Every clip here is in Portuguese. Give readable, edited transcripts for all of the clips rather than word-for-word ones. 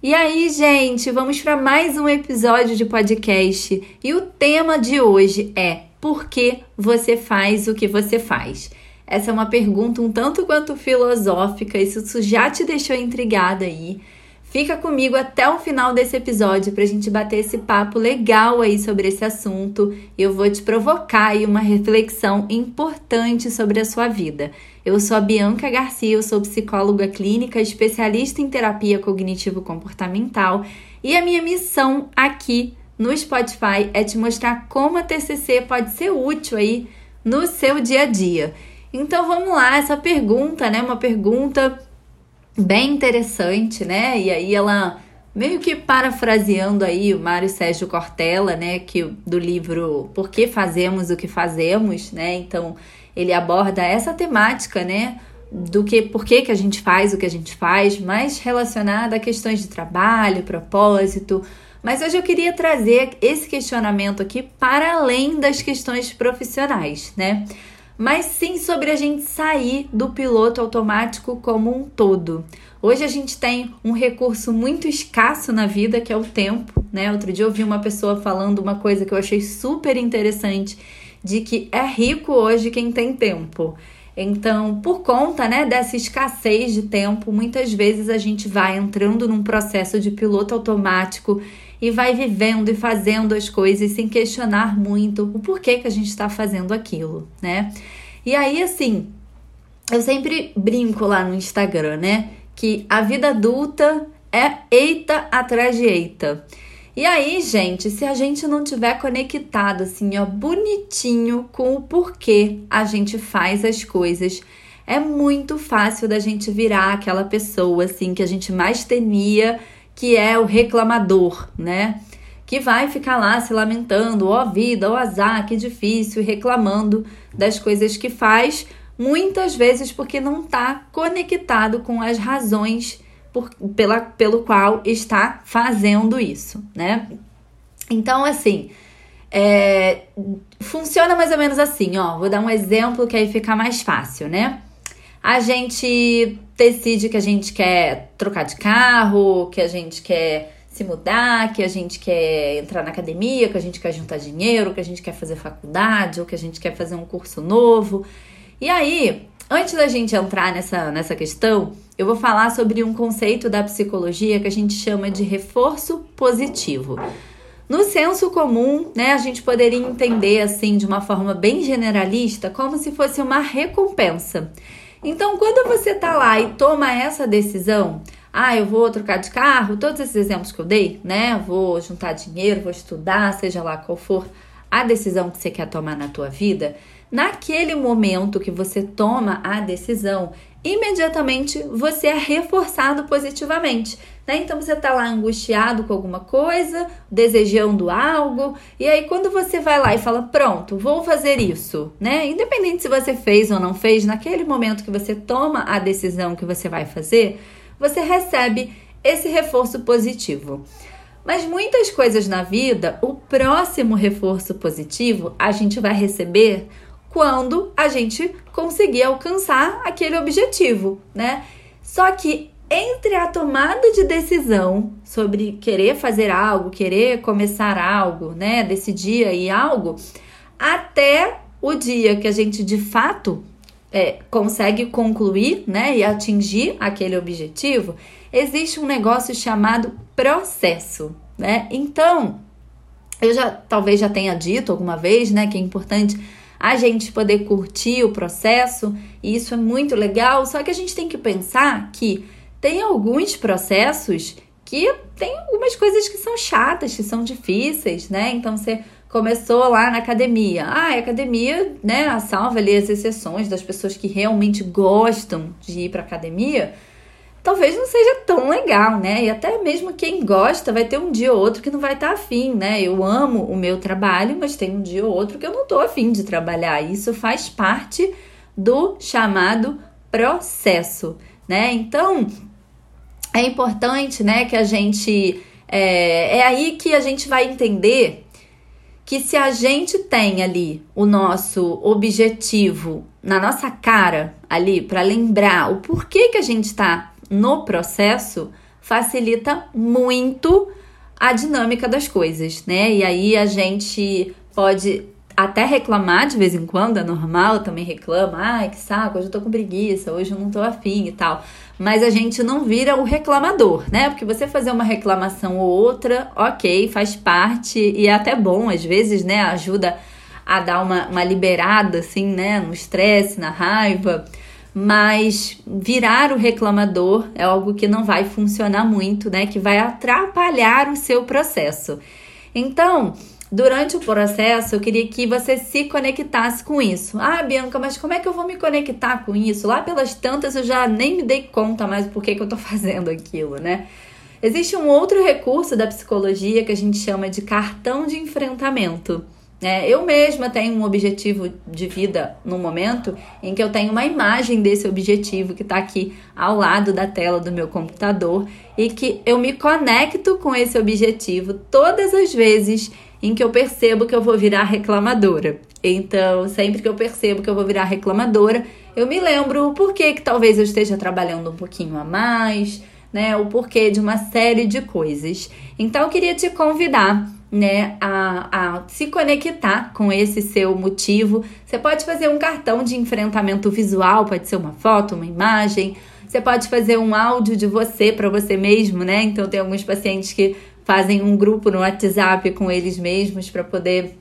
E aí, gente, vamos para mais um episódio de podcast. E o tema de hoje é: por que você faz o que você faz? Essa é uma pergunta um tanto quanto filosófica, e se isso já te deixou intrigada aí, fica comigo até o final desse episódio pra gente bater esse papo legal aí sobre esse assunto. Eu vou te provocar aí uma reflexão importante sobre a sua vida. Eu sou a Bianca Garcia, eu sou psicóloga clínica, especialista em terapia cognitivo comportamental, e a minha missão aqui no Spotify é te mostrar como a TCC pode ser útil aí no seu dia a dia. Então vamos lá, essa pergunta, né, uma pergunta bem interessante, né, e aí ela meio que parafraseando aí o Mário Sérgio Cortella, né, que, do livro Por que Fazemos o que Fazemos, né, então ele aborda essa temática, né, do que, por que a gente faz o que a gente faz, mais relacionada a questões de trabalho, propósito, mas hoje eu queria trazer esse questionamento aqui para além das questões profissionais, né, mas sim sobre a gente sair do piloto automático como um todo. Hoje a gente tem um recurso muito escasso na vida, que é o tempo, né? Outro dia eu ouvi uma pessoa falando uma coisa que eu achei super interessante, de que é rico hoje quem tem tempo. Então, por conta, né, dessa escassez de tempo, muitas vezes a gente vai entrando num processo de piloto automático e vai vivendo e fazendo as coisas sem questionar muito o porquê que a gente está fazendo aquilo, né? E aí, assim, eu sempre brinco lá no Instagram, né? Que a vida adulta é eita atrás de eita. E aí, gente, se a gente não tiver conectado, assim, ó, bonitinho com o porquê a gente faz as coisas, é muito fácil da gente virar aquela pessoa, assim, que a gente mais temia, que é o reclamador, né? Que vai ficar lá se lamentando, ó vida, ó azar, que difícil, reclamando das coisas que faz, muitas vezes porque não está conectado com as razões pelo qual está fazendo isso, né? Então, assim, funciona mais ou menos assim, ó. Vou dar um exemplo que aí fica mais fácil, né? A gente decide que a gente quer trocar de carro, que a gente quer se mudar, que a gente quer entrar na academia, que a gente quer juntar dinheiro, que a gente quer fazer faculdade, ou que a gente quer fazer um curso novo. E aí, antes da gente entrar nessa questão, eu vou falar sobre um conceito da psicologia que a gente chama de reforço positivo. No senso comum, né, a gente poderia entender, assim, de uma forma bem generalista, como se fosse uma recompensa. Então, quando você tá lá e toma essa decisão, eu vou trocar de carro, todos esses exemplos que eu dei, né? Vou juntar dinheiro, vou estudar, seja lá qual for a decisão que você quer tomar na tua vida. Naquele momento que você toma a decisão, imediatamente você é reforçado positivamente, né? Então, você tá lá angustiado com alguma coisa, desejando algo, e aí quando você vai lá e fala, pronto, vou fazer isso, né? Independente se você fez ou não fez, naquele momento que você toma a decisão que você vai fazer, você recebe esse reforço positivo. Mas muitas coisas na vida, o próximo reforço positivo a gente vai receber quando a gente conseguir alcançar aquele objetivo, né? Só que entre a tomada de decisão sobre querer fazer algo, querer começar algo, né, decidir aí algo, até o dia que a gente de fato consegue concluir, né, e atingir aquele objetivo, existe um negócio chamado processo, né? Então, eu talvez já tenha dito alguma vez, né, que é importante a gente poder curtir o processo, e isso é muito legal, só que a gente tem que pensar que tem alguns processos que tem algumas coisas que são chatas, que são difíceis, né? Então, você começou lá na academia. A academia, né, salva ali as exceções das pessoas que realmente gostam de ir pra academia, talvez não seja tão legal, né? E até mesmo quem gosta vai ter um dia ou outro que não vai estar afim, né? Eu amo o meu trabalho, mas tem um dia ou outro que eu não tô afim de trabalhar. Isso faz parte do chamado processo, né? Então, é importante, né, que a gente... É aí que a gente vai entender que se a gente tem ali o nosso objetivo na nossa cara ali, para lembrar o porquê que a gente está no processo, facilita muito a dinâmica das coisas, né? E aí a gente pode até reclamar de vez em quando, é normal, também reclama, ai, que saco, hoje eu tô com preguiça, hoje eu não tô afim e tal. Mas a gente não vira o reclamador, né? Porque você fazer uma reclamação ou outra, ok, faz parte e é até bom, às vezes, né? Ajuda a dar uma liberada, assim, né? No estresse, na raiva. Mas virar o reclamador é algo que não vai funcionar muito, né? Que vai atrapalhar o seu processo. Então, durante o processo, eu queria que você se conectasse com isso. Ah, Bianca, mas como é que eu vou me conectar com isso? Lá pelas tantas eu já nem me dei conta mais do porquê que eu tô fazendo aquilo, né? Existe um outro recurso da psicologia que a gente chama de cartão de enfrentamento. É, eu mesma tenho um objetivo de vida no momento em que eu tenho uma imagem desse objetivo que está aqui ao lado da tela do meu computador e que eu me conecto com esse objetivo todas as vezes em que eu percebo que eu vou virar reclamadora. Então, sempre que eu percebo que eu vou virar reclamadora, eu me lembro o porquê que talvez eu esteja trabalhando um pouquinho a mais, né, o porquê de uma série de coisas. Então, eu queria te convidar, né, a se conectar com esse seu motivo. Você pode fazer um cartão de enfrentamento visual, pode ser uma foto, uma imagem, você pode fazer um áudio de você para você mesmo, né? Então tem alguns pacientes que fazem um grupo no WhatsApp com eles mesmos para poder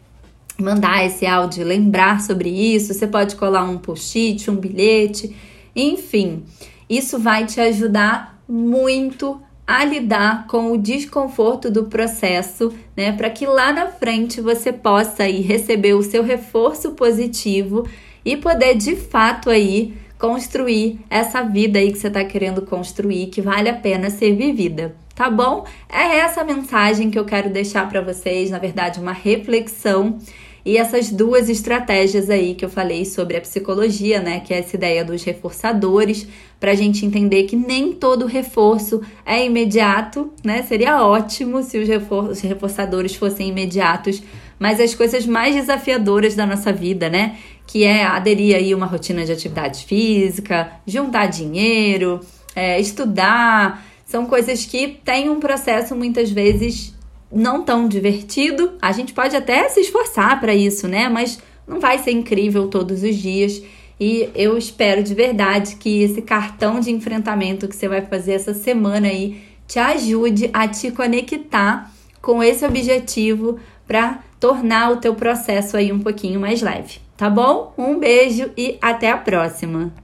mandar esse áudio, lembrar sobre isso. Você pode colar um post-it, um bilhete, enfim, isso vai te ajudar muito a lidar com o desconforto do processo, né? Para que lá na frente você possa aí receber o seu reforço positivo e poder de fato aí construir essa vida aí que você está querendo construir, que vale a pena ser vivida, tá bom? É essa a mensagem que eu quero deixar para vocês, na verdade uma reflexão, e essas duas estratégias aí que eu falei sobre a psicologia, né? Que é essa ideia dos reforçadores, para a gente entender que nem todo reforço é imediato, né? Seria ótimo se os reforçadores fossem imediatos, mas as coisas mais desafiadoras da nossa vida, né? Que é aderir aí uma rotina de atividade física, juntar dinheiro, estudar, são coisas que têm um processo muitas vezes não tão divertido. A gente pode até se esforçar para isso, né? Mas não vai ser incrível todos os dias. E eu espero de verdade que esse cartão de enfrentamento que você vai fazer essa semana aí te ajude a te conectar com esse objetivo para tornar o teu processo aí um pouquinho mais leve, tá bom? Um beijo e até a próxima!